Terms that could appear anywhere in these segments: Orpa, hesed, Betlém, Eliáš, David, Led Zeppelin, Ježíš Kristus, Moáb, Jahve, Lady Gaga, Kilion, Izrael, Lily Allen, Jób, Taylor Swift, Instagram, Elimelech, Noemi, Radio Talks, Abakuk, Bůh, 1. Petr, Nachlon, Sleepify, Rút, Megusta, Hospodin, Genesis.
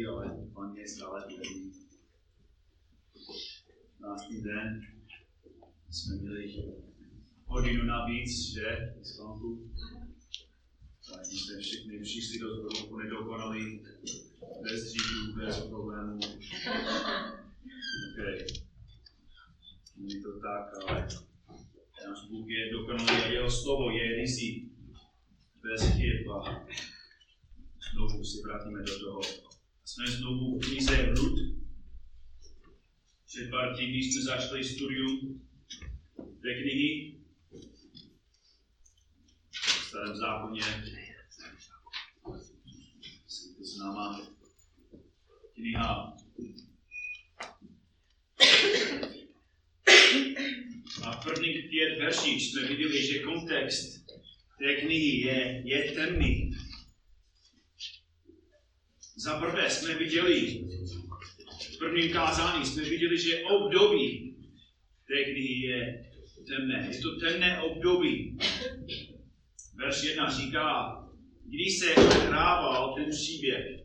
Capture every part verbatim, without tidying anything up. věří, ale on je stále věří. Nástý den jsme měli hodinu navíc, že? Vyslanku. A když jsme všichni přišli do zboru nedokonalí, bez řídů, bez problémů. Okay. Není to tak, ale náš Bůh je dokonalý a jeho slovo je rizí bez chyb a znovu si vrátíme do toho. Jsme znovu v knize Rút. Před pár týdny jsme začali studium té knihy v Starém zákoně. Jsi to známá kniha. A v prvních pět verších jsme viděli, že kontext té knihy je, je temný. Za prvé jsme viděli, v prvním kázání jsme viděli, že období té knihy je temné. Je to temné období. Verš jedna říká, když se odehrával ten příběh.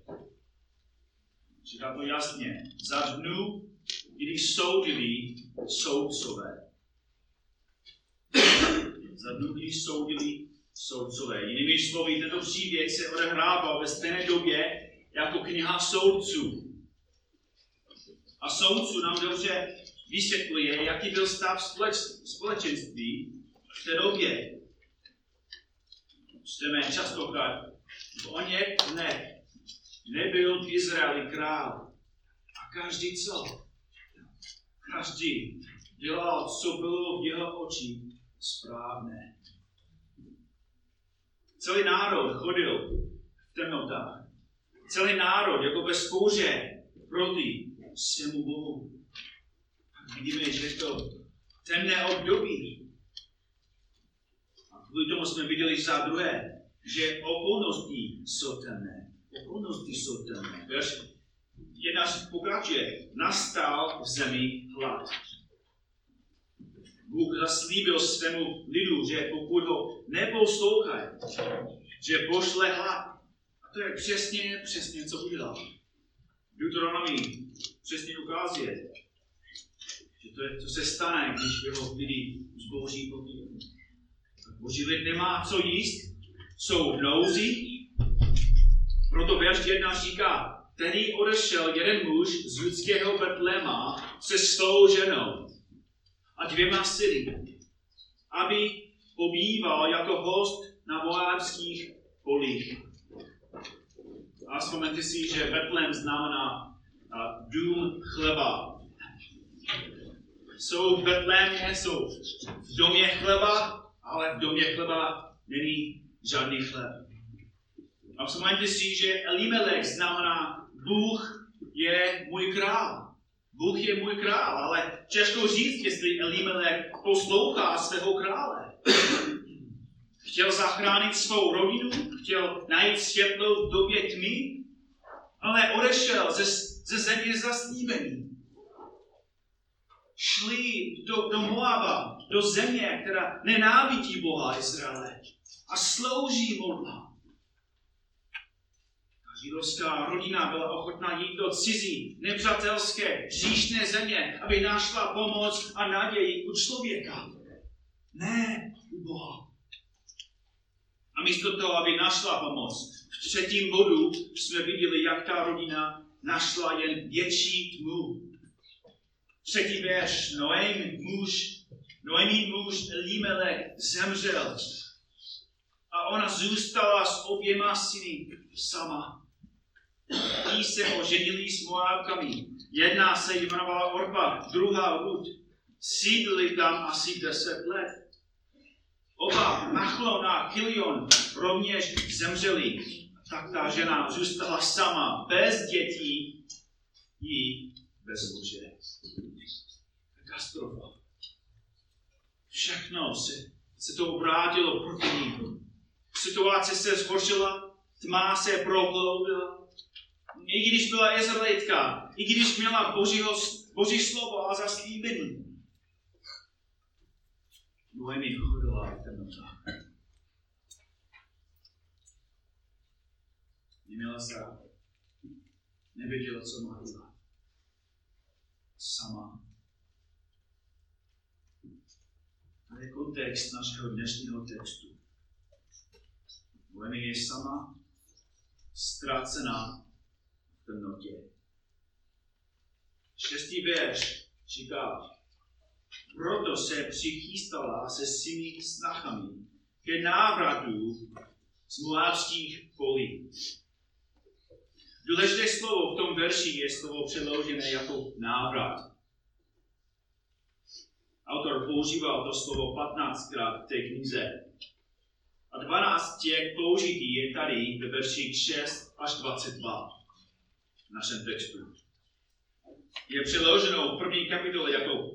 Říká to jasně. Za dnu, když soudili soudcové. Za dnu, když soudili soudcové. Jinými slovy, tento příběh se odehrával ve stejné době jako kniha soudců. A soudců nám dobře vysvětluje, jaký byl stav společ, společenství v té době. Čteme častokrát, v o něch dnech nebyl v Izraeli král. A každý co? Každý dělal, co bylo v jeho očích správné. Celý národ chodil v temnotách. Celý národ jako bez kůže proti svému Bohu. A vidíme, že to temné období. A kvůli tomu jsme viděli za druhé, že okolnosti jsou temné. Okolnosti jsou temné. Věř? Jedna z pokračuje. Nastal v zemi hlad. Bůh zaslíbil svému lidu, že pokud ho neposlouchají, že pošle hlad. A to je přesně, přesně, co udělal. Deuteronomii přesně ukazuje, že to je, co se stane, když jeho lidi zboří proti němu. Boží lid nemá co jíst, jsou v nouzi, proto verš jedna říká, tedy odešel jeden muž z judského Betléma se svou ženou a dvěma syny, aby pobýval jako host na moábských polích. A vzpomeňte si, že Betlém znamená dům chleba. Jsou v Betlémě, jsou v domě chleba, ale v domě chleba není žádný chleb. A vzpomeňte si, že Elimelech znamená Bůh je můj král. Bůh je můj král, ale těžko říct, jestli Elimelech poslouchá svého krále. Chtěl zachránit svou rodinu, chtěl najít světlo v době tmy, ale odešel ze, ze země zaslíbení. Šli do, do Moába, do země, která nenávidí Boha Izraele a slouží modlám. Židovská rodina byla ochotná jít do cizí, nepřátelské, hříšné země, aby našla pomoc a naději u člověka. Ne u Boha. A místo toho, aby našla pomoc, v třetím bodu jsme viděli, jak ta rodina našla jen větší tmu. Třetí věř, Noemi muž, Noemi muž Elimelech zemřel. A ona zůstala s oběma syny sama. Tí se oženili s Moábkami. Jedna se jmenovala Orpa, druhá Rút. Sídli tam asi deset let. Oba Nachlon a Kilion rovněž zemřeli. Tak ta žena zůstala sama, bez dětí i bez muže. Katastrofa. Všechno se, se to obrátilo proti ní. Situace se zhoršila, tma se prohloubila. I když byla Izraelitka, i když měla Božího, Boží slovo a zaslíbení. Noemi chodila v temnotách. Neměla strach. nevěděla, co má dělat. Sama. To je kontext našeho dnešního textu. Noemi je sama, ztracená v temnotě. Šestý věř říká, proto se přichystala se svými snahami ke návratu z moábských polí. Důležité slovo v tom verši je slovo přeložené jako návrat. Autor používal to slovo patnáctkrát v té knize. A dvanáct těch použití je tady ve verších šest až dvacet dva v našem textu. Je přeloženo v první kapitole jako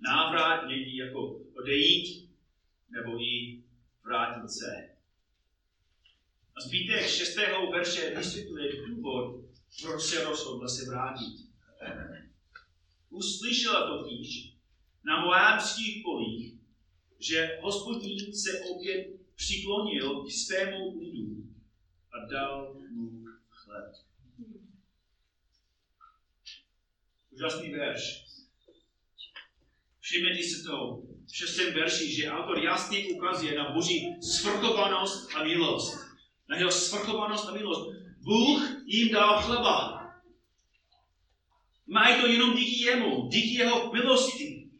návrat, někdy jako odejít nebo i vrátit se. A zbytek šestého verše vysvětluje důvod, proč se rozhodla se vrátit. Uslyšela totiž na moábských polích, že Hospodin se opět přiklonil k svému lidu a dal mu chleb. Úžasný verš. Všimněte si to v šestém verši, že autor jasně ukazuje na Boží svrchovanost a milost. Na jeho svrchovanost a milost. Bůh jim dal chleba. Mají to jenom díky jemu, díky jeho milosti.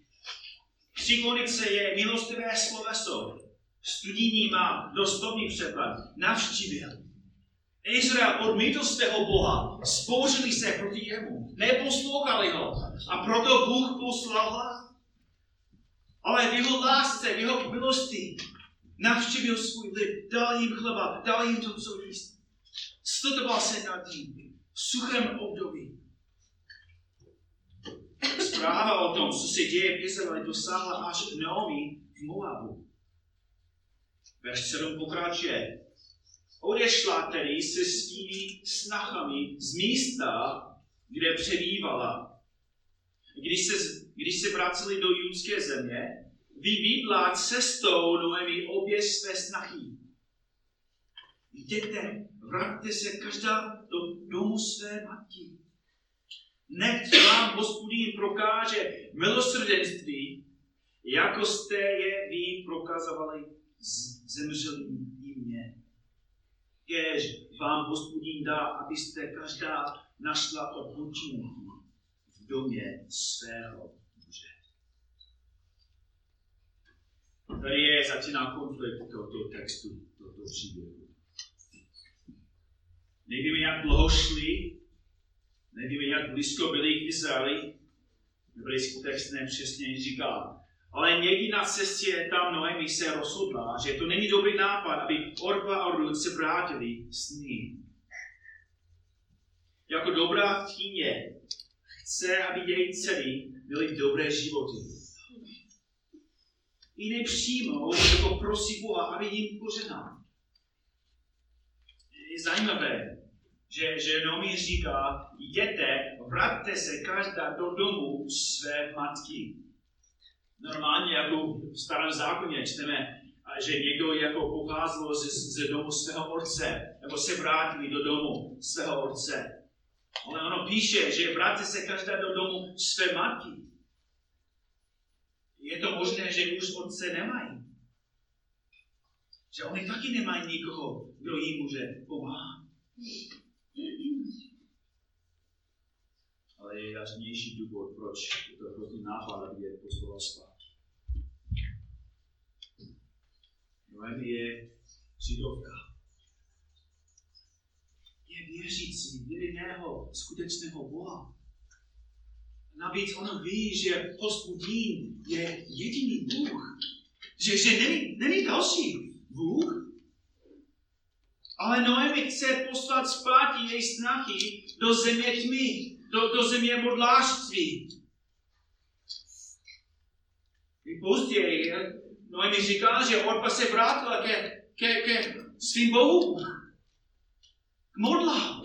Přiklonit se je milostivé sloveso. Studijní má dostupný překlad. Navštívil. Izrael odmítl svého Boha. Spouřili se proti jemu. Neposlouchali ho. A proto Bůh poslal hlad. Ale v jeho lásce, v jeho milosti navštívil svůj lid, dal jim chleba, dal jim to, co jíst. Studoval se nad tím v suchém období. Zpráva o tom, co se děje v Izraeli, dosáhla až Noemi v Moabu. Verš sedm pokračuje. Odešla tedy se svými snahami z místa, kde přebývala. Když se, když se vraceli do judské země, vyvídla cestou Noemi obě své snahy. Jděte, vraťte se každá do domu své matky. Nechť vám Hospodin prokáže milosrdenství, jako jste je vy prokazovali zemřelým i mně. Kéž vám Hospodin dá, abyste každá našla odpočinutí v domě svého. Tady je začíná konflikt tohoto textu, tohoto příběhu. Nevíme, jak dlouho šli, nevíme, jak blízko byli k Izraeli, biblický text nepřesně říká. Ale někdy na cestě tam Noemi se rozhodla, že to není dobrý nápad, aby Orpa a Rút se vrátili s ním. Jako dobrá vtíně chce, aby její dcery měly dobré životy. I nepřímo, že to prosí Boha, aby jim požehnal. Je zajímavé, že, že Noemi říká, jděte, vraťte se každá do domu své matky. Normálně, jako v starém zákoně čteme, že někdo jako pocházel ze, ze domu svého otce, nebo se vrátili do domu svého otce. Ale ono píše, že vraťte se každá do domu své matky. Je to možné, že už otce nemají. Že oni taky nemají nikoho, kdo jim může pomáhat. Ale je jasnější důvod, proč je to hrozný nápad, aby je poslala spát. Noemi je židovka. Je věřící jediného skutečného Boha. Navíc ona ví, že Hospodin je jediný Bůh. Že, že není, není další Bůh. Ale Noemi chce poslat zpátky její snahy do země tmy, do, do země modlářství. I později Noemi říká, že Orpa se vrátila ke, ke, ke svým bohům. K modlám.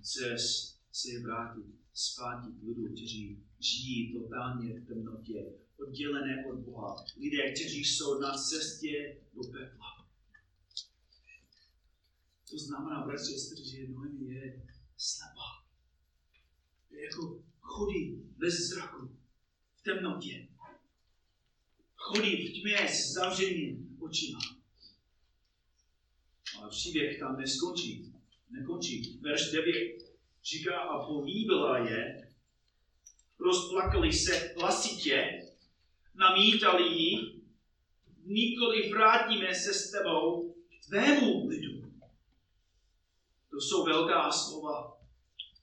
Chce se je vrátit zpátky k lidu, kteří žijí totálně v temnotě, oddělené od Boha. Lidé, kteří jsou na cestě do pekla. To znamená, bratře, že Noemi je slabá. Je jako chodí bez zraku, v temnotě. Chodí v tmě s zavřeným očima. Ale příběh tam neskončí. Nekončí. Verš devět říká, a políbila je, rozplakali se hlasitě, namítali ji, nikoli vrátíme se s tebou k tvému lidu. To jsou velká slova.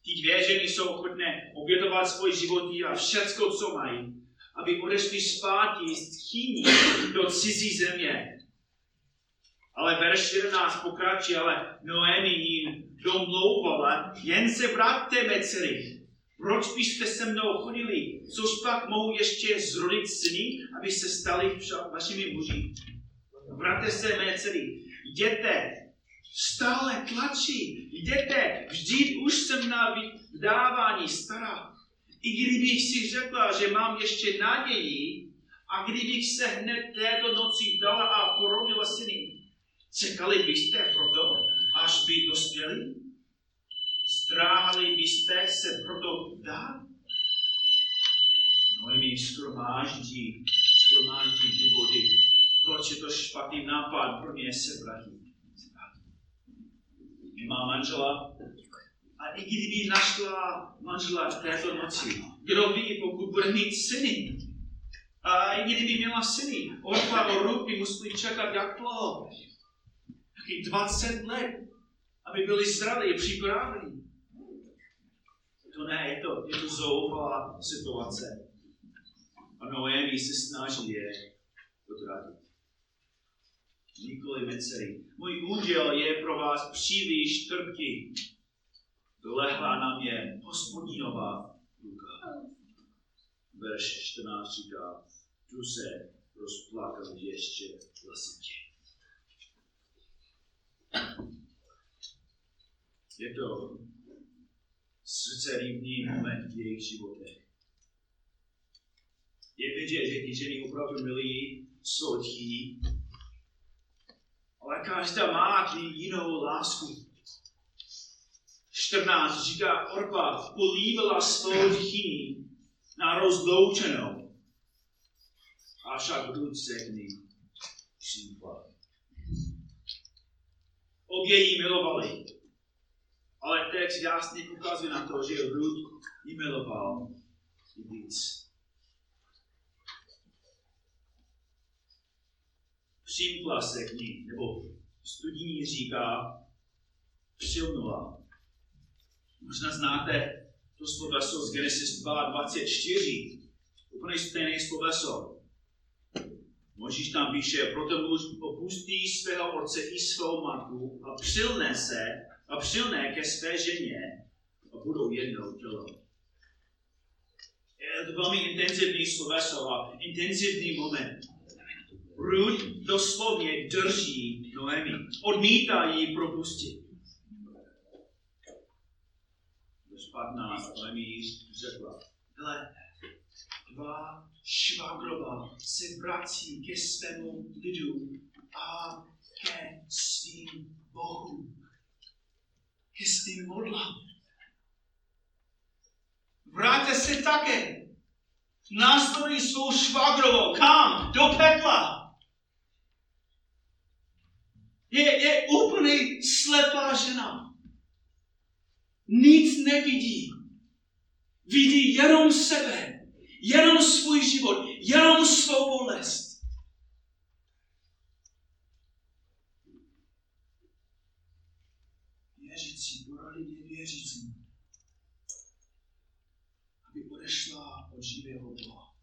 Ty dvě ženy jsou ochotné obětovat svoje životy a všecko, co mají, aby odešli zpátky z tchyní do cizí země. Ale verš čtrnáct pokračuje, ale Noemi jim domlouvala, jen se vraťte, mé dcery. Proč byste se mnou chodili? Což pak mohu ještě zrodit syny, aby se stali vašimi muži? Vraťte se, mé dcery, jděte, stále tlačí, jděte, vždyť už jsem na vydávání stará. I kdybych si řekla, že mám ještě naději, a kdybych se hned této noci dala a porodila syny, čekali byste proto, až by dospěli? Stráhali byste se proto dát? Noemi shromáždí, shromáždí důvody, proč je to špatný nápad pro mě se vrátit. Nemá manžela? A i kdyby našla manžela v této noci, kdo ví, pokud bude mít syny? A i kdyby měla syny, Orpa a Rút by museli čekat jak dlouho? Taky dvacet let, aby byli zralí, připraveni. To ne, je to, je to zoufalá situace. A Noemi se snaží je odradit. Nikoli, mé dcery, můj úděl je pro vás příliš trpký. Dolehla na mě Hospodinová ruka. Verš čtrnáct říká, tu se rozplakal ještě hlasitě. Je to srdcerivný moment v jejich životech. Je vidět, že ty ženy opravdu milují, jsou tchí, ale každá má jinou lásku. čtrnáct říká, Orpa políbila svou tchyni na rozloučenou, a však Rút se k ní připojila. Obě ji milovali, ale text jasně ukazuje na to, že Rút ji miloval víc. Přimkla se k ní, nebo studijní říká, přilnula. Možná znáte to sloveso z Genesis dva dvacet čtyři, úplně stejné sloveso. Možíš tam píše, proto muž opustí svého otce i svou matku a přilne se a přilne ke své ženě a budou jednou tělo. Je to velmi intenzivní sloveso a intenzivní moment. Rút doslovně drží Noemi, odmítá ji propustit. patnáct Noemi řekla, hle, tvá švagrova se vrací ke svému lidu a ke svým bohům, ke svým modlám. Vráťte se také, následuj svou švagrovou, kam? Do pekla. Je, je úplně slepá žena. Nic nevidí. Vidí jenom sebe, jenom svůj život, jenom svou bolest. Věřící, poradí nevěřící, aby odešla od živého Boha.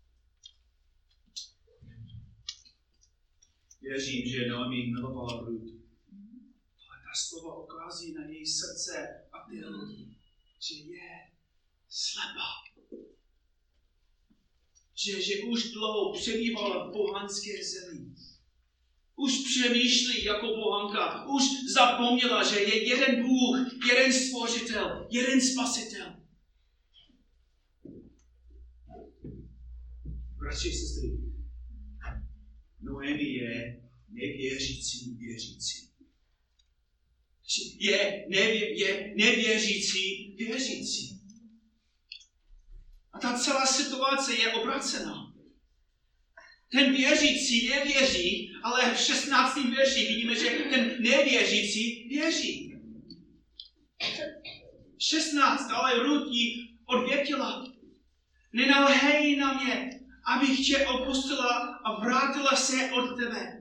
Věřím, že Noemi milovala Rút. Ale ta slova okází na její srdce a ty lidi, že je slepá. Že, že už dlouho přebývala v pohanské zemi. Už přemýšlí jako pohanka. Už zapomněla, že je jeden Bůh, jeden stvořitel, jeden spasitel. Bratři, sestry, Noemi je nevěřící věřící. Je, nevě, je nevěřící věřící. A ta celá situace je obrácená. Ten věřící nevěří, ale v šestnáctém verši vidíme, že ten nevěřící věří. šestnáct ale Rút jí odvětila. Nenalhej na mě, abych tě opustila a vrátila se od tebe.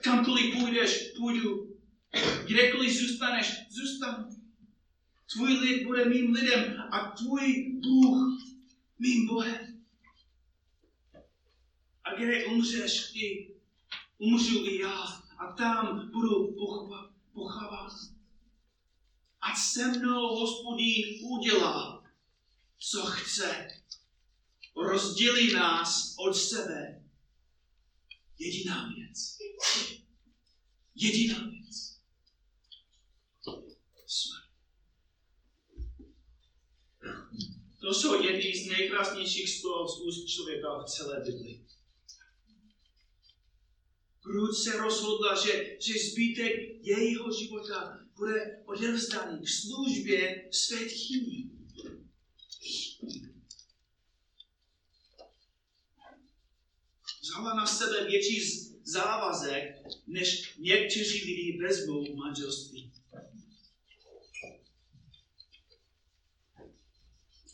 Kamkoliv půjdeš, půjdu. Kdekoliv zůstaneš, zůstanu. Tvůj lid bude mým lidem a tvůj Bůh mým Bohem. A kde umřeš ty, umřu i já a tam budu pochovat. Ať se mnou Hospodin udělá, co chce. Rozdělí nás od sebe. Jediná věc. Jediná věc. Smrt. To jsou jedny z nejkrásnějších slov z úst člověka v celé Biblii. Rút se rozhodla, že, že zbytek jejího života bude odevzdaný v službě světkyní. Vzala na sebe větší závazek, než někteří lidé vezmou v manželství.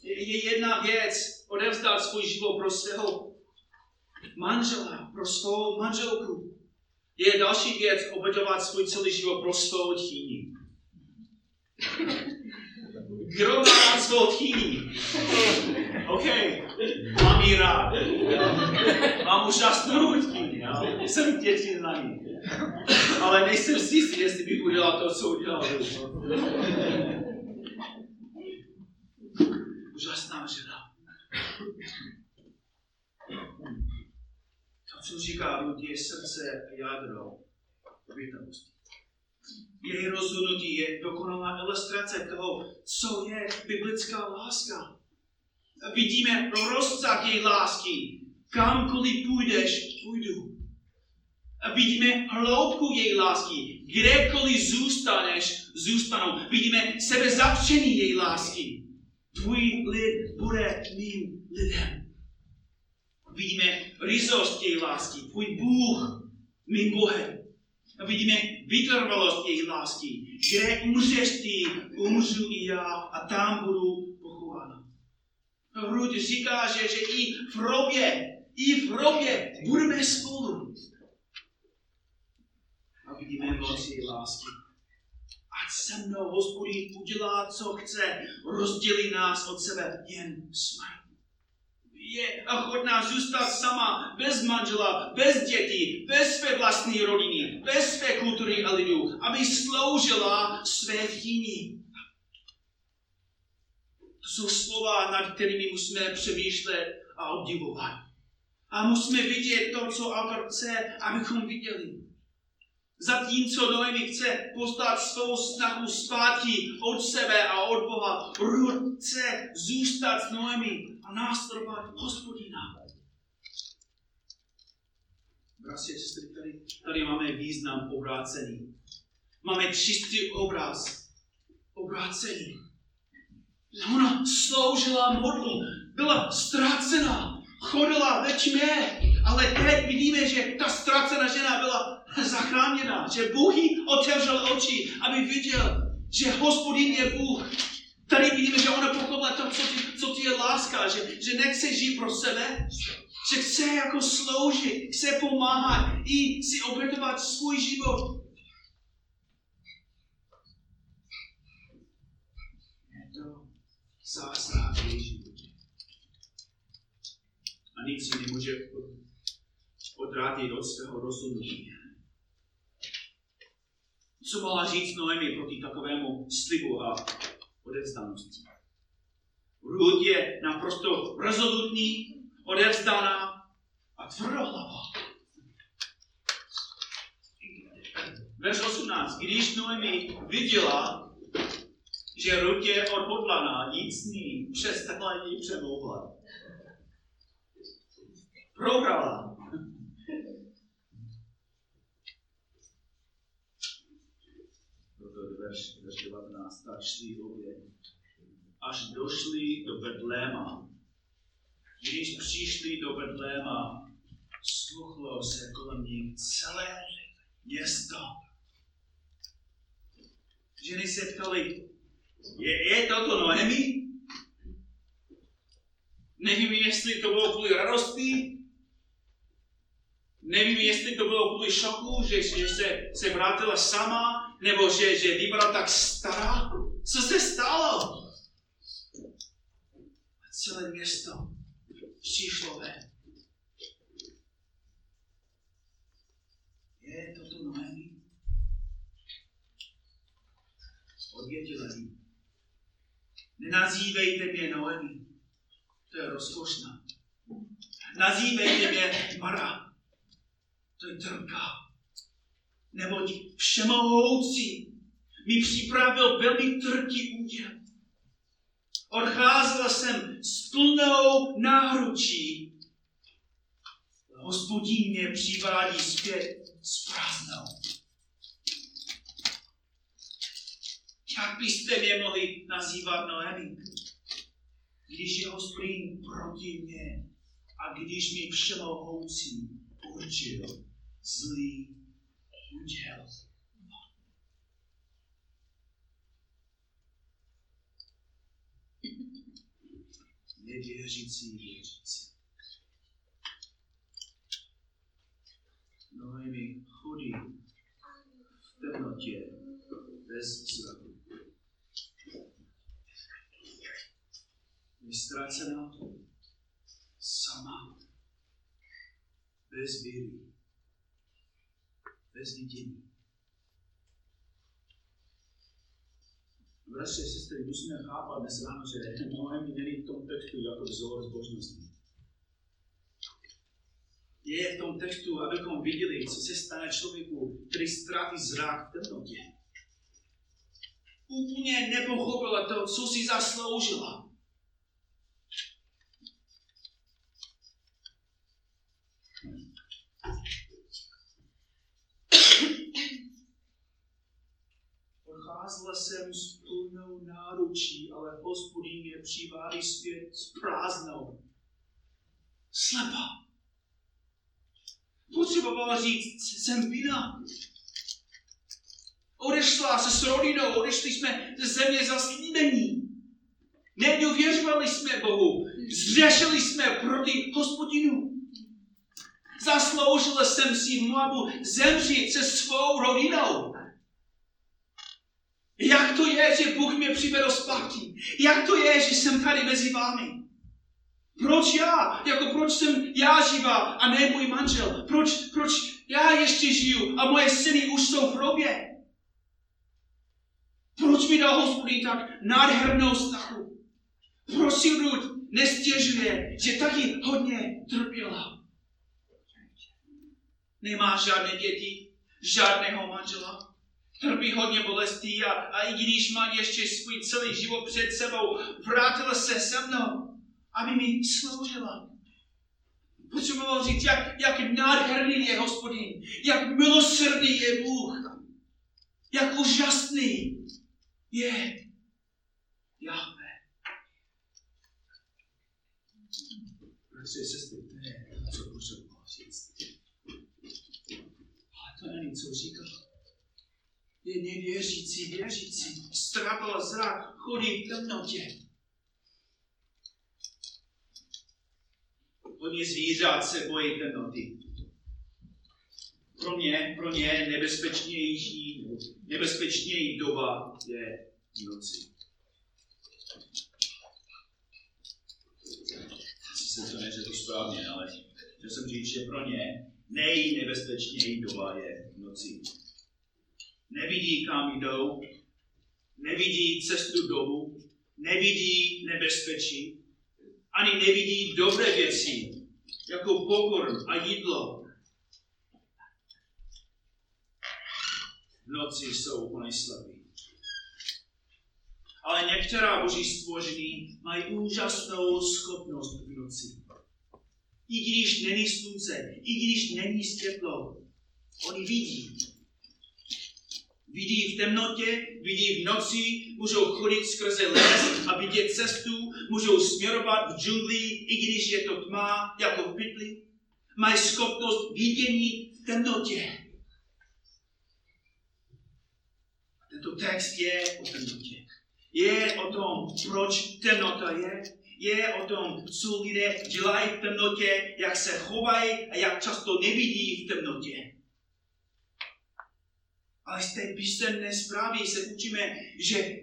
Je jedna věc odevzdat svůj život pro svého manžela, pro svou manželku. Je další věc obětovat svůj celý život pro svou tchýni. Kdo má svou tchýni? OK, mám ji rád. Mám úžasnou tchýni, jsem vděčný za ní. Ale nejsem si jistý, jestli bych udělal to, co udělal. Úžasná žena. Co říká Rút, je srdce a jádro obětavosti. Její rozhodnutí je dokonalá ilustrace toho, co je biblická láska. Vidíme rozsah její lásky. Kamkoliv půjdeš, půjdu. Vidíme hloubku její lásky. Kdekoliv zůstaneš, zůstanou. Vidíme sebezapření její lásky. Tvůj lid bude mým lidem. Vidíme ryzost její lásky, tvůj Bůh, mým Bohem. Vidíme vytrvalost její lásky, kde umřeš ty, umřu i já a tam budu pochována. Rút říká, že, že i v hrobě, i v hrobě budeme spolu. A vidíme moc její lásky. Ať se mnou Hospodin udělá, co chce, rozdělí nás od sebe jen smrt. Je ochotná zůstat sama, bez manžela, bez dětí, bez své vlastní rodiny, bez své kultury a lidů, aby sloužila své tchýni. To jsou slova, nad kterými musíme přemýšlet a obdivovat. A musíme vidět to, co autor chce, abychom viděli. Zatímco Noemi chce poslat svou snahu zpátky od sebe a od Boha, Rút chce zůstat s Noemi a následovat Hospodina. Bratři, tady, tady máme význam obrácený. Máme čistý obraz. Obrácený. Ona sloužila modlu, byla ztracená, chodila ve tmě, ale teď vidíme, že ta ztracená žena byla zachráněná, že Bůh jí otevřel oči, aby viděl, že Hospodin je Bůh. Tady vidíme, že ona pochopila to, co ti, co ti je láska, že, že nechce žít pro sebe, že chce jako sloužit, chce pomáhat i si obětovat svůj život. Je to zásah v její životě. A nic si nemůže odrátit od svého rozhodnutí. Co mohla říct Noemi proti takovému slibu a odevzdanosti? Rút je naprosto rozhodný, odevzdaná a tvrdohlava. Verš osmnáct. Když Noemi viděla, že Rút je odhodlaná, nic ní přestala jí přemlouvat. prohrala. Proto verš devatenáct. A šli obě, až došli do Betléma. Když přišli do Betléma, sluchlo se kolem nich celé město. Ženy se ptali, je, je toto Noemi? Nevím, jestli to bylo kvůli radosti, nevím, jestli to bylo kvůli šoku, že, že se, se vrátila sama, nebo že, že byla tak stará. Co se stalo? A celé město přišlo ven. Je toto Noemi? Odvětila jí. Nenazývejte mě Noemi. To je rozkošná. Nazývejte mě Mara. To je trnka. Neboť všemohoucí mi připravil velmi trký úděl. Odcházela jsem s plnou náručí. Hospodin mě přivádí zpět s prázdnou. Jak byste mě mohli nazývat Noemi? Když je Hospodin proti mně a když mi všemohoucí určil zlý úděl. Nevěřící věřící. Noemi chodí v temnotě bez zraku. Ztracená, sama, bez víry, bez vidění. Bratři a sestry, musíme chápat dnes ráno, že Noemi není v tom textu jako vzor zbožnosti. Je v tom textu, abychom viděli, co se stane člověku, který ztratí zrak v temnotě. Úplně nepochopila to, co si zasloužila. Odcházela jsem s plnou náručí, ale Hospodin mě přivádí zpět s prázdnou. Slepá. Potřebovala říct, jsem vina. Odešla se s rodinou, odešli jsme ze země zaslíbení. Nedověřovali jsme Bohu, zřešili jsme proti Hospodinu. Zasloužila jsem si v Moabu zemřít se svou rodinou. Jak to je, že Bůh mě přivedl zpátky? Jak to je, že jsem tady mezi vámi? Proč já? Jako proč jsem já živá a ne můj manžel? Proč, proč já ještě žiju a moje syny už jsou v hrobě? Proč mi dal Hospodin tak nádhernou snahu? Proč si Rút nestěžuje, že taky hodně trpěla? Nemá žádné děti, žádného manžela. Trpí hodně bolestí a, a i když má ještě svůj celý život před sebou, vrátila se se mnou, aby mi sloužila. Potřeboval říct, jak, jak nádherný je Hospodin, jak milosrdný je Bůh, jak úžasný je Jahve. Protože se to je, co potřeboval říct. Ale to není, co říkal. Je nevěřící, věřící, ztratila zrak, chodí v temnotě. Hodně zvířat se bojí temnoty. Pro ně, pro ně nebezpečnější, nebezpečnější doba je noci. Sice to neřekl správně, ale chtěl jsem říct, že pro ně nejnebezpečnější doba je noci. Nevidí, kam jdou, nevidí cestu domů, nevidí nebezpečí, ani nevidí dobré věci, jako pokorm a jídlo. V noci jsou úplně slabí. Ale některá boží stvoření mají úžasnou schopnost v noci. I když není slunce, i když není světlo, oni vidí. Vidí v temnotě, vidí v noci, můžou chodit skrze les a vidět cestu, můžou směrovat v džungli, i když je to tma, jako v pytli. Mají schopnost vidění v temnotě. Tento text je o temnotě. Je o tom, proč temnota je. Je o tom, co lidé dělají v temnotě, jak se chovají a jak často nevidí v temnotě. Ale z té písemné zprávy se učíme, že,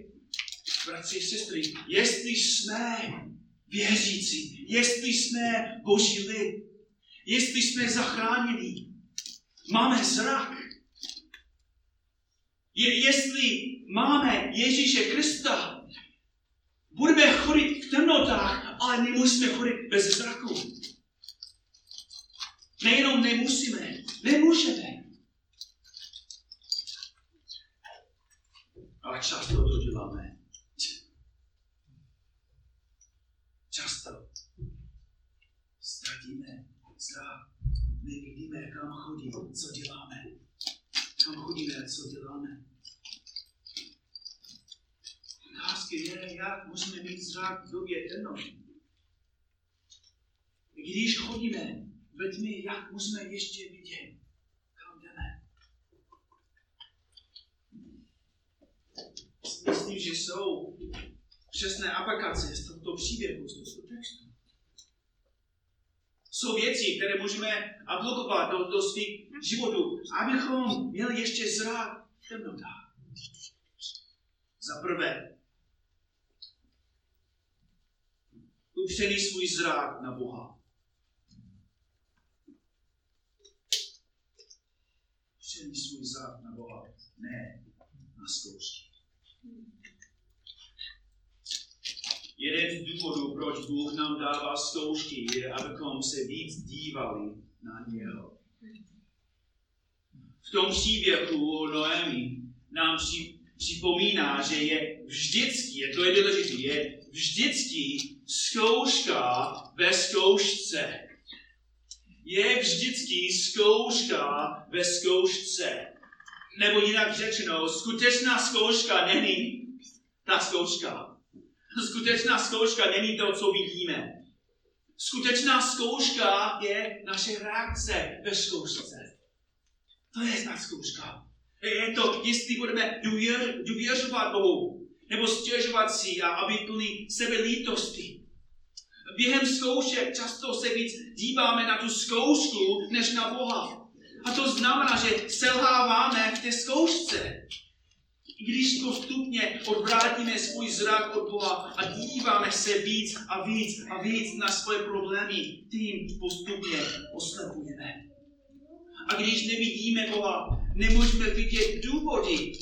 bratři a sestry, jestli jsme věřící, jestli jsme boží lid, jestli jsme zachráněni, máme zrak, je, jestli máme Ježíše Krista, budeme chodit v temnotách, ale nemusíme chodit bez zraku. Nejenom nemusíme, nemůžeme. Ale často to děláme. Často. Ztratíme zrak. Nevidíme, kam chodíme, co děláme. Kam chodíme, co děláme. Otázka je, jak musíme mít zrak v době temnoty. Když chodíme ve tmě, jak musíme ještě vidět, kam jdeme. Myslím, že jsou přesné aplikace z tohoto příběhu, z tohoto textu. Jsou věci, které můžeme aplikovat do, do svých životů, abychom měli ještě zrak v temnotách. Za prvé, upřený svůj zrak na Boha. Upřený svůj zrak na Boha, ne na zkoušky. Jeden z důvodů, proč Bůh nám dává zkoušky, je, abychom se víc dívali na něho. V tom příběhu o Noemi nám připomíná, že je vždycky, je to je důležité, je vždycky zkouška ve zkoušce. Je vždycky zkouška ve zkoušce. Nebo jinak řečeno, skutečná zkouška není ta zkouška. Skutečná zkouška není to, co vidíme. Skutečná zkouška je naše reakce ve zkoušce. To je ta zkouška. Je to, jestli budeme důvěřovat Bohu, nebo stěžovat si a být plný sebelítosti. Během zkoušek často se víc díváme na tu zkoušku, než na Boha. A to znamená, že selháváme v té zkoušce. Když postupně odvrátíme svůj zrak od Boha a díváme se víc a víc a víc na svoje problémy, tím postupně oslepujeme. A když nevidíme Boha, nemůžeme vidět důvody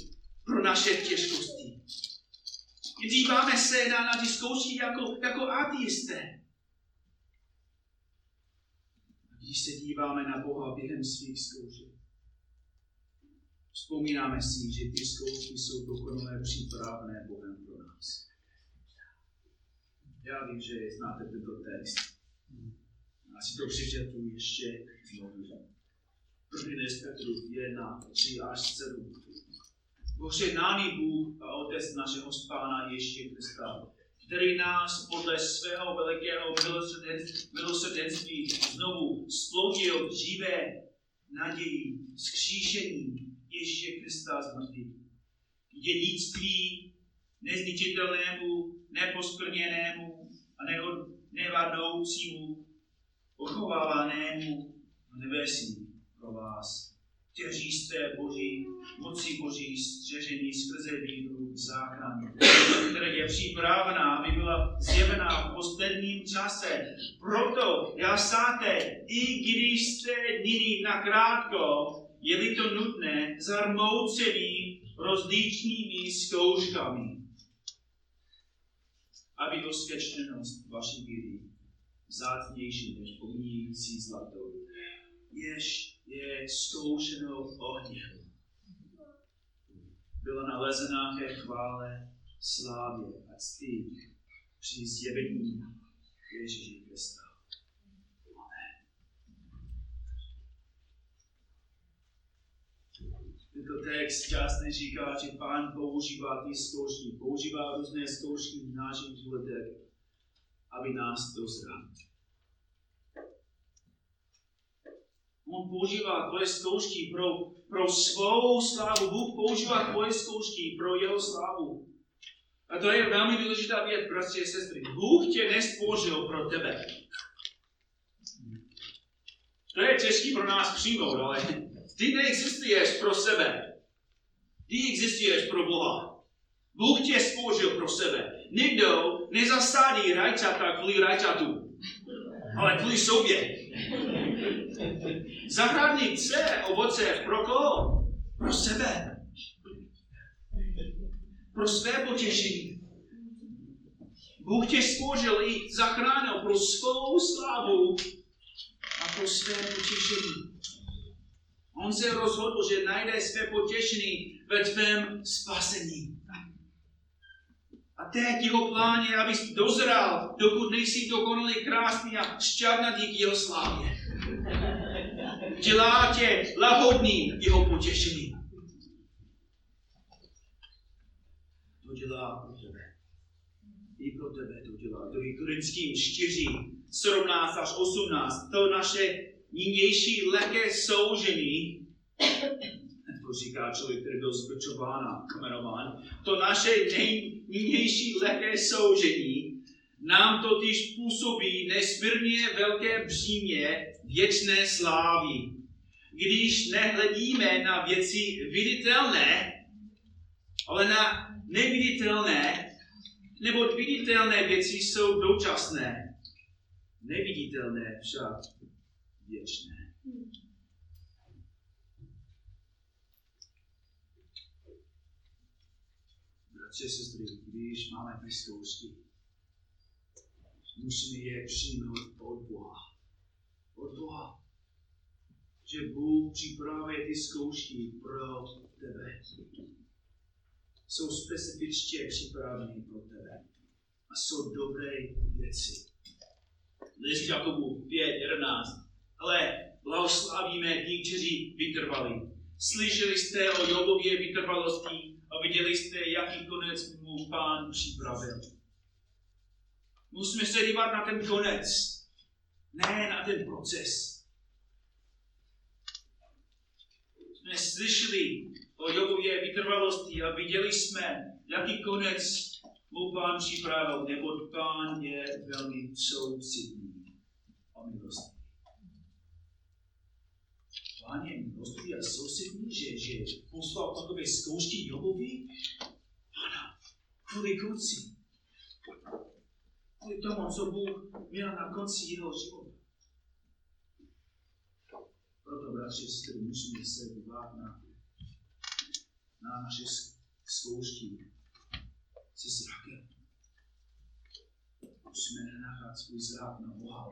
pro naše těžkosti. Díváme se na, na ty zkoušky jako, jako ateisté. Když se díváme na Boha během svých zkoušek, vzpomínáme si, že ty zkoušky jsou dokonale připravené Bohem pro nás. Já vím, že znáte tento text. Asi to přečetnu ještě znovu. první Petru jedna, tři až sedm. Požehnaný Bůh a Otec našeho Pána Ježíše Krista, který nás podle svého velikého milosrdenství znovu splodil v živé naději vzkříšení Ježíše Krista z mrtvých. Dědictví nezničitelnému, neposkvrněnému a nevadoucímu, ochovávanému a nebesnímu pro vás, kteří jste Boží, moci Boží střežení skrze víru v záchraně, která je připravená, aby byla zjevená v posledním čase. Proto jásáte, i když jste nyní nakrátko, je-li to nutné, zarmoucení rozličnými zkouškami, aby dostatečnost vaší víry vzácnější než pomíjící zlato, jež je zkoušenou ohněm, byla nalezena ke chvále, slávě a cti při zjevení Ježíše Krista. Amen. Tento text často říká, že Pán používá ty zkoušky, používá různé zkoušky v našich životech, aby nás dostal. On používá tvoje zkoušky pro, pro svou slávu. Bůh používá tvoje zkoušky pro jeho slávu. A to je velmi důležitá věc, bratři a sestry. Bůh tě nestvořil pro tebe. To je těžké pro nás přijmout, ale ty neexistuješ pro sebe. Ty existuješ pro Boha. Bůh tě stvořil pro sebe. Nikdo nezastádí rajčata kvůli rajčatu, ale kvůli sobě. Zahrádní chce ovoce pro koho? Pro sebe. Pro své potěšení. Bůh tě stvořil i zachránil pro svou slávu a pro své potěšení. On se rozhodl, že najde své potěšení ve tvém spasení. A teď jeho plán je, abys dozral, dokud nejsi dokonalý, krásný a šťavnatý k jeho slávě. Dělá tě lahodný jeho potěšení. To dělá pro tebe. I pro tebe to dělá. To je Korinským čtyři, sedmnáct až osmnáct. To naše nynější lehké soužení, to říká člověk, který byl zbrčován a kmenován, to naše nynější lehké soužení nám totiž působí nesmírně velké břímě věčné slávy. Když nehledíme na věci viditelné, ale na neviditelné, nebo viditelné věci jsou dočasné, neviditelné však věčné. Bratře, sestry, když máme ty zkoušky, musíme je přijmout od Boha. Od Boha. Že Bůh připravuje ty zkoušky pro tebe. Jsou specifičně připraveny pro tebe. A jsou dobré věci. List Jakubu pět jedenáct. Ale blahoslavíme ti, kteří vytrvali. Slyšeli jste o Jóbově vytrvalosti a viděli jste, jaký konec mu Pán připravil. Musíme se dívat na ten konec, ne na ten proces. Jsme slyšeli o Jóbově vytrvalosti a viděli jsme, jaký konec mu Pán připravil, neboť Pán je velmi soucitný a milostný. Pán je milostný a soucitný, že, že poslal takové zkoušky Jóbovi? Ano, kvůli konci. Kvůli tomu, co Bůh měl na konci jeho života. Proto, bratři, se musíme se dívat na, na naše zkoušky se zrakem. Musíme nenachat svůj zrak na Boha.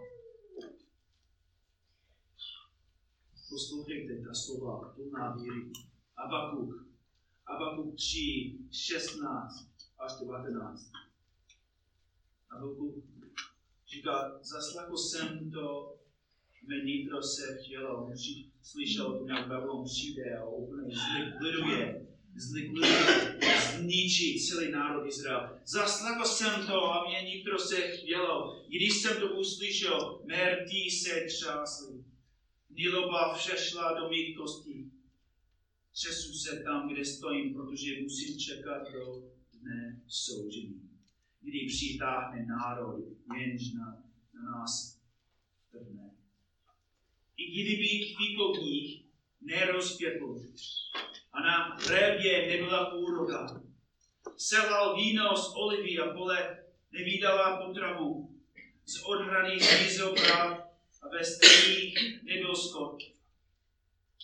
Poslouchejte ta slova plná víry. Abakuk. Abakuk tři, šestnáct až devatenáct. Abakuk říká, zaslako jsem to, mé nitro se chtělo. On slyšel, to měl Babylon přijde a úplně zlikviduje, zlikviduje, zničí celý národ Izrael. Zaslako jsem to a mě nitro se chtělo. Když jsem to uslyšel, mé rty se třásly. Níloba všešla do mých kostí. Třesu se tam, kde stojím, protože musím čekat do dne soužení, kdy přitáhne národ, jenž na, na nás trhne. I kdybych výkopník nerozpětl a na hřebě nebyla úroda, selal víno z olivy a pole nevydala potravu, z odhrany zmizel práv a ve strých nebyl skot.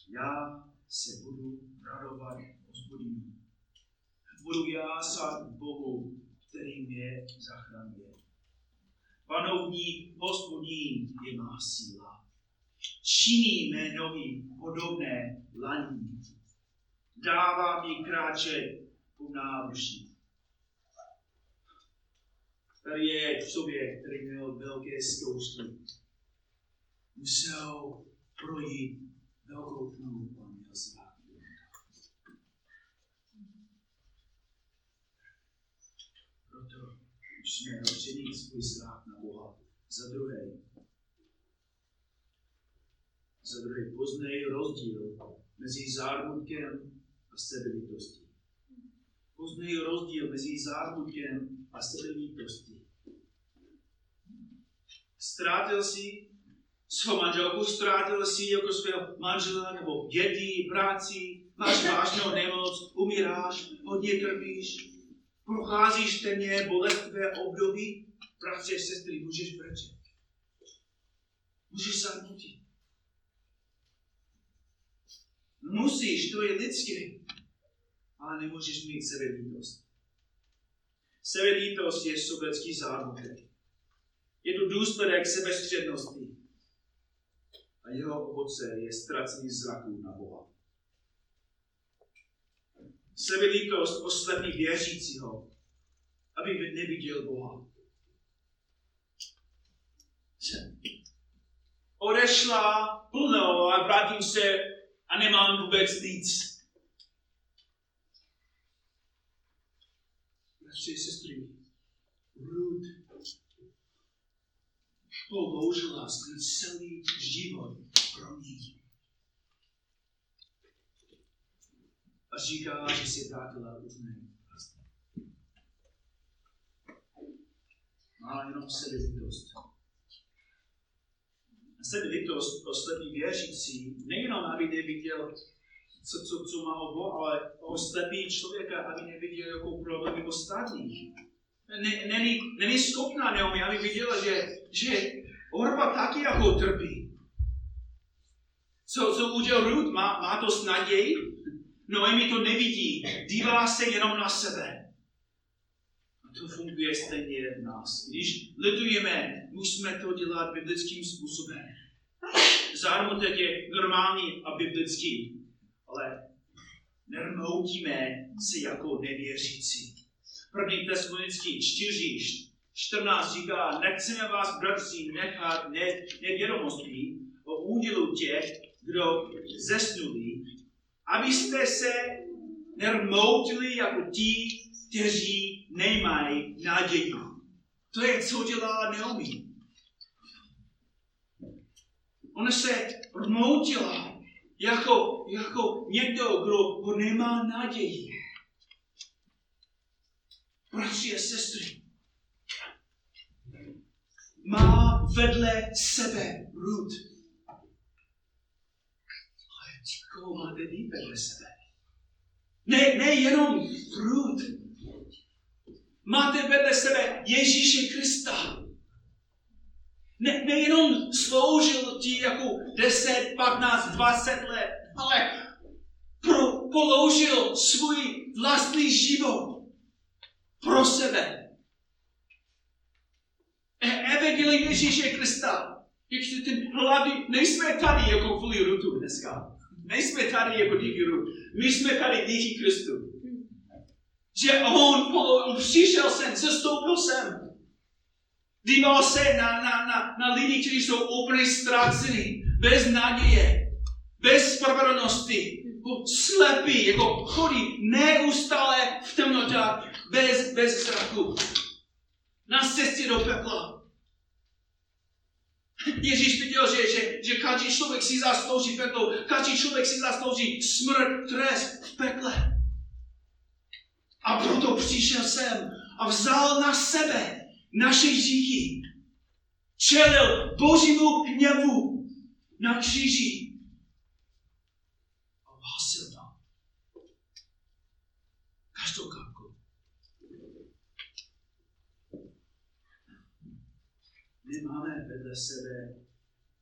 Já se budu radovat Hospodinu. Budu jásat Bohu, který mě zachránil. Panovník Hospodin je má síla. Činí jménovi podobné laní. Dává mi kráče po náruží. Tady je člověk, který měl velké zkoušky. Musel projít velkou půl, pan Jezvák. musíme rozdělit svůj strach na Boha. Za druhé, za druhé poznej rozdíl mezi zármutkem a sebelítostí. Poznej rozdíl mezi zármutkem a sebelítostí. Ztrátil jsi svou manželku, ztrátil jsi jako svého manžela nebo děti, práci, máš vážnou nemoc, umíráš, hodně trpíš, procházíš temné bolestné období, bratře, sestry, můžeš brečet. Můžeš zármutit. Musíš, to je lidské, ale nemůžeš mít sebelítost. Sebelítost je sobecký zármutek. Je to důsledek sebestřednosti. A jeho ovoce je ztracený zraku na Boha. Sebelítost oslepí věřícího, aby neviděl Boha. Odešla plnou a vrátím se a nemám vůbec nic. Bratři, sestry, Rút položila svůj celý život pro ní. A říká, že se vrátila už nejprve. Má jenom sebelítost. A sebelítost oslepí věřící nejenom, aby neviděl, co, co, co má obo, ale oslepí člověka, aby neviděl jako problémy ostatních. Není, není schopná Noemi, aby viděla, že, že Orpa taky jako trpí. Co, co udělal Rút? Má, má to s naději? Noemi to nevidí. Dívá se jenom na sebe. A to funguje stejně v nás. Když litujeme, musíme to dělat biblickým způsobem. Zármutek je normální a biblický, ale nermoutíme se jako nevěřící. První Tesalonický čtyři čtrnáct říká, nechceme vás, bratři, nechat ne, nevědomostí o údělu těch, kdo zesnuli, abyste se nermoutili jako ti, kteří nemají naději. To je, co dělala Noemi. Ona se rmoutila jako, jako někdo, kdo nemá naději. Bratři a sestry, má vedle sebe Rút. Ale koho máte vy vedle sebe? Ne, ne jenom Rút. Máte vedle sebe Ježíše Krista. Ne, nejenom sloužil ti jako deset, patnáct, dvacet let, ale pro, položil svůj vlastní život. Pro sebe. Evangelium Ježíše Krista. Když ten hlavní, nejsme tady jako kvůli Rútu dneska. Nejsme tady jako díky Rútu. My jsme tady díky Kristu. Že on, on přišel sem, sestoupil sem. Díval se na, na, na, na lidi, kteří jsou úplně ztrácení, bez naděje, bez spravedlnosti, slepí, jako chodí neustále v temnotách. Bez, bez strachu. Na cestě do pekla. Ježíš viděl, že, že, že každý člověk si zaslouží peklo. Každý člověk si zaslouží smrt, trest v pekle. A proto přišel sem a vzal na sebe naše hříchy. Čelil Božímu hněvu na kříži. A vásil tam. Každou kapku. Nemáme vedle sebe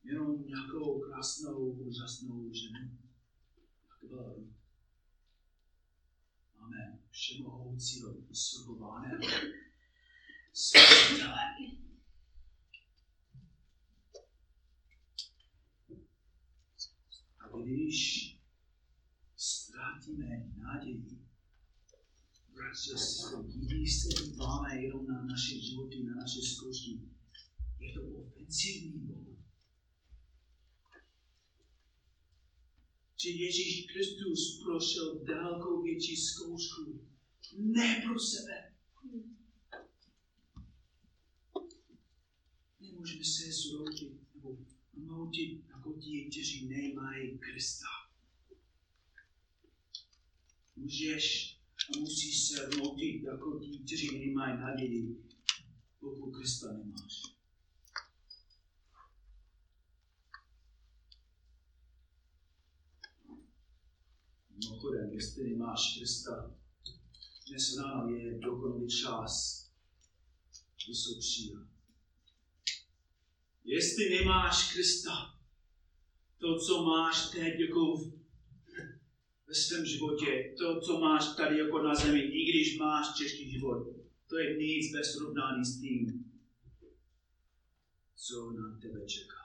jenom nějakou krásnou, úžasnou ženu. Tak byla Rút. Máme všemohoucího, svrchovaného spasitele. A když ztrátíme naději, protože se když se díváme jenom na naše životy, na naše zkoušky, je to ofenzivní Bohu. Že Ježíš Kristus prošel dálkou větší zkoušku. Ne pro sebe. můžeme se sroutit nebo moutit jako ti, kteří nemají Krista. Můžeš a musíš se moutit jako ti, kteří nemají naději, pokud Krista nemáš. Mimochodem, jestli nemáš Krista, dnes ráno je dokonalý čas, kdy jsou přijat. Jestli nemáš Krista, to, co máš teď jako ve svém životě, to, co máš tady jako na zemi, i když máš těžký život, to je nic ve srovnání s tím, co na tebe čeká.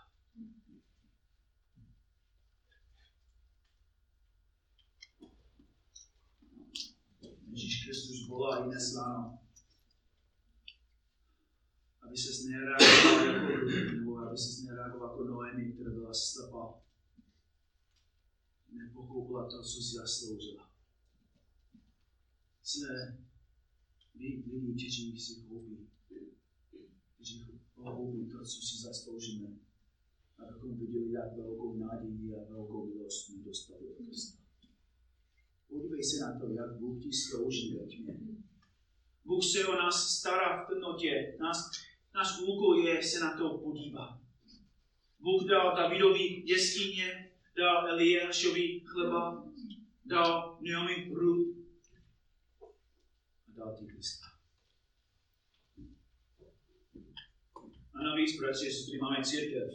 Ježíš Kristus volá i dnes ráno, aby ses nereagoval jako Rút, nebo aby ses nereagoval jako Noemi, která byla slepá. Nepokoupila to, co si zasloužila. Jsme lidí, kteří si koupí, kteří koupí to, co si zasloužíme, abychom viděli, jak velkou naději a velkou milost jsme dostali od Krista. Podívej se na to, jak Bůh ti slouží ve tmě. Bůh se o nás stará v temnotě. Náš úkol je se na to podívat. Bůh dal Davidovi jeskyně, dal Eliášovi chleba, dal Noemi Rút a dal ti Krista. A navíc, bratři a sestry, máme církev.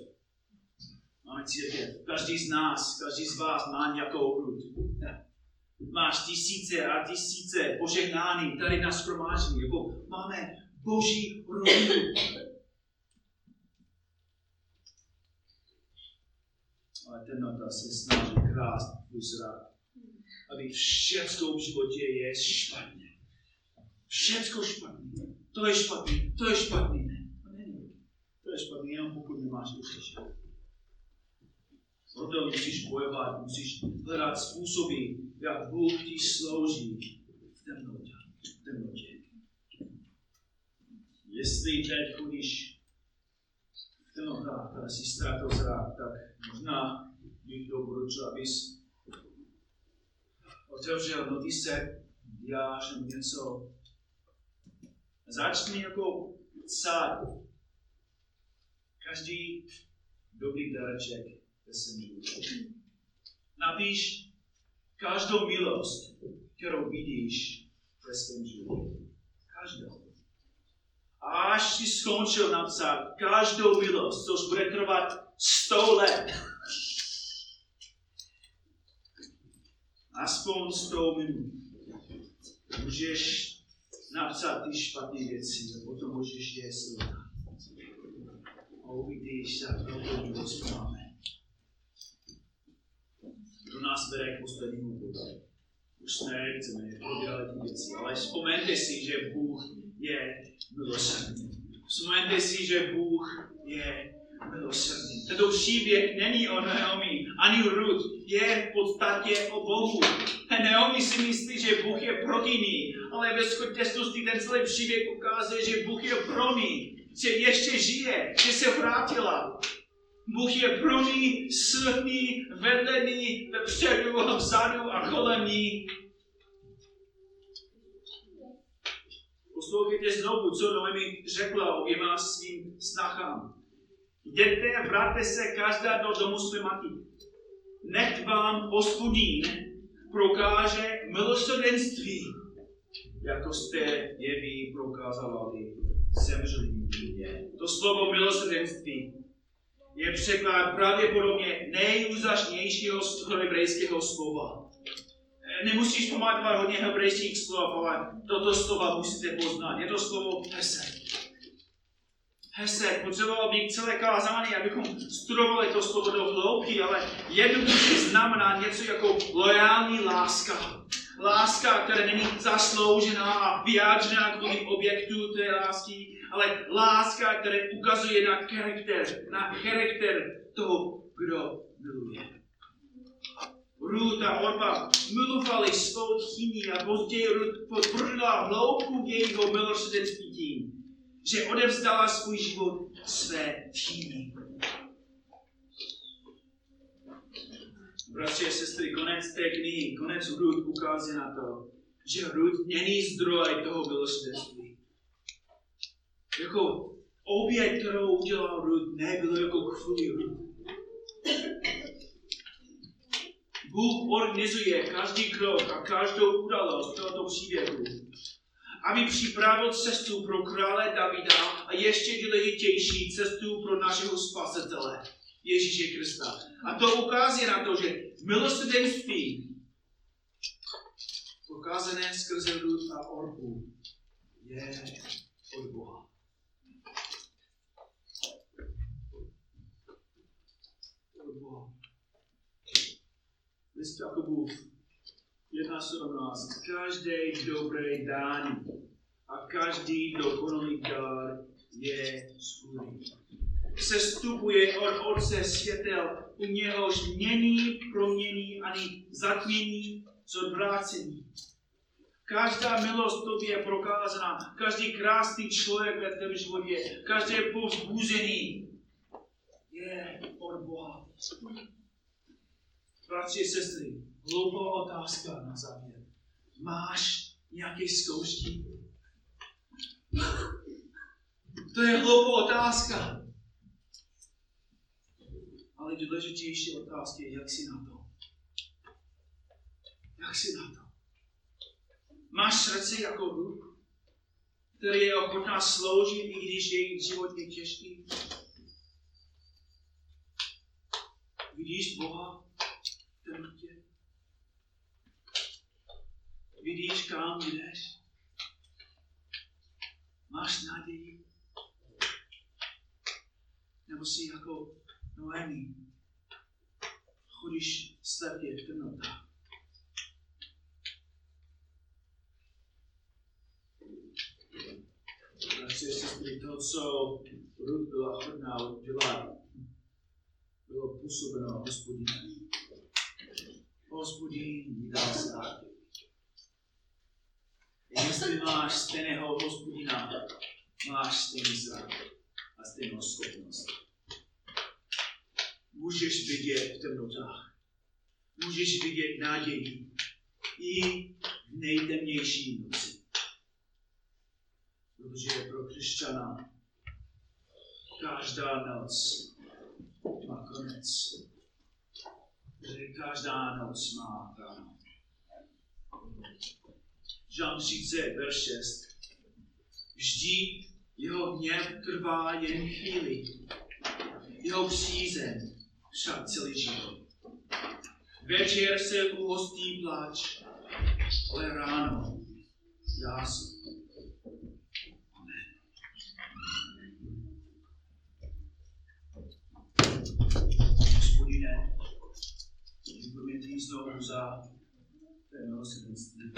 Máme církev. Každý z nás, každý z vás má nějakou Rút. Máš tisíce a tisíce požehnání tady na shromáždění, jako máme Boží rodinu. Ale temnota se snaží krást tvůj zrak, aby všechno v životě je špatně. Všechno špatně. To je špatný, to je špatný. To není. To je špatný, jenom pokud nemáš Ježíše. Proto musíš bojovat, musíš hledat způsoby, jak Bůh ti slouží v temnotě. V temnotě. Jestli teď chodíš v temnotách a jsi ztratil zrak, tak možná bych doporučil, abys otevřel notisek, děláš něco. Začni jako psát každý dobrý darček. Napiš každou milost, kterou vidíš ve svém životě. Každou. Až jsi skončil napsat každou milost, což bude trvat sto let. Aspoň sto minut. Můžeš napsat ty špatné věci, a potom můžeš je srovnat. A uvidíš, jak velkou milost máme. To nás vede k poslednímu bodu. Už nechceme probírat ty věci, ale vzpomeňte si, že Bůh je milosrdný. Vzpomeňte si, že Bůh je milosrdný. Tento příběh není o Noemi, ani Rút, je v podstatě o Bohu. Noemi si myslí, že Bůh je proti ní, ale ve skutečnosti ten celý příběh ukazuje, že Bůh je pro ní, že ještě žije, že se vrátila. Bůh je pro ní, s ní, vedle ní, vepředu a vzadu a kolem ní. Poslouchejte znovu, co Noemi řekla oběma svým snachám. Jděte a vrátte se každá do domu své matky. Nechť vám Hospodin prokáže milosrdenství, jako jste je vy prokázali zemřelým lidem. To slovo milosrdenství je překlad pravděpodobně nejúžasnějšího hebrejského slova. Nemusíš pamatovat hodně hebrejských slov, ale toto slova musíte poznat. Je to slovo hesed. Hesed. Potřeboval bych celé kázání, abychom studovali to slovo do hloubky, ale jednoduše znamená něco jako lojální láska. Láska, která není zasloužená a vyjádřená kvůli objektu té lásky, ale láska, která ukazuje na charakter, na charakter toho, kdo miluje. Rút a Orpa milovali svou tchyni a později Rút potvrdila hloubku jejího milosrdenství tím, že odevzdala svůj život své tchýni. Bratři a sestry, konec té knihy, konec Rút ukazuje na to, že Rút není zdroj toho milosrdenství. Jako oběť, kterou udělal Rút, nebylo jako kvůli Rút. Bůh organizuje každý krok a každou událost tohoto příběhu, aby připravil cestu pro krále Davida a ještě důležitější cestu pro našeho spasitele, Ježíše Krista. A to ukazuje na to, že milosrdenství, ukázané skrze Rút a Orpu, je od Boha. Od Boha. List Jakubův jedna sedmnáct. Každý dobrý dán a každý dokonalý dar je svůj. Sestupuje od Otce světel, u něhož není proměný ani zatměný, co odvrácení. Každá milost tobě je prokázaná, každý krásný člověk ve tvém životě, každé povzbuzení je od Boha. Bratři a sestry, hloupá otázka na závěr. Máš nějaké zkoušky? To je hloupá otázka. Ale důležitější otázka je, jak jsi na to. Jak jsi na to? Máš srdce jako Bůh, který je ochotná sloužit, i když její život je těžký? Vidíš Boha? Tě. Vidíš, kam jdeš? Máš naději? Nebo jsi jako Noemi? Chodíš slepě v temnotách. Bratři a sestry, to, co Rút byla hodná udělat, bylo působeno Hospodinem. Hospodin mi dal stát. Jestli máš stejného Hospodina, máš stejný stát a stejnou schopnost. Můžeš vidět v temnotách. Můžeš vidět naději i v nejtemnější noci. Protože pro křesťana každá noc má konec. Že každá noc má ráno. Žalm třicet, verš šest. Vždy jeho hněv trvá jen chvíli, jeho přízeň však celý život. Večer se uhostí pláč, ale ráno jásu. Amen. Děkujeme znovu za té milosrdenství.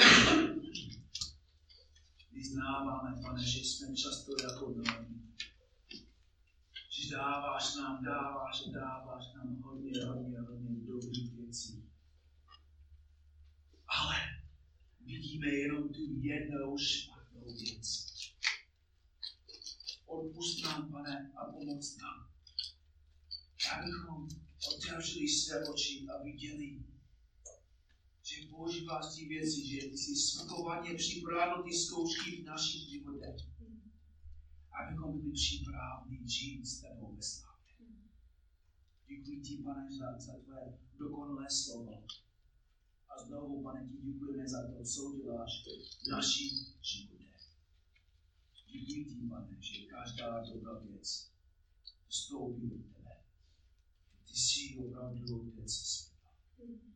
Vyznáváme, Pane, že jsme často jako Noemi. Že dáváš nám, dáváš, dáváš nám hodně, hodně, hodně dobrých věcí. Ale vidíme jenom tu jednou špatnou věc. Odpusť nám, Pane, a pomoct nám. Abychom otevřeli své oči a viděli, že používáš ty věci, že jsi svrchovaně připravil ty zkoušky v našich životech, abychom byli připraveni žít s tebou ve slávě. Děkuji ti, Pane, za, za tvé dokonalé slovo. A znovu, Pane, ti děkujeme za to, co uděláš v našich životech. Děkuji ti, Pane, že každá dobrá věc stoupí od tebe. Ty jsi opravdu Otec světa.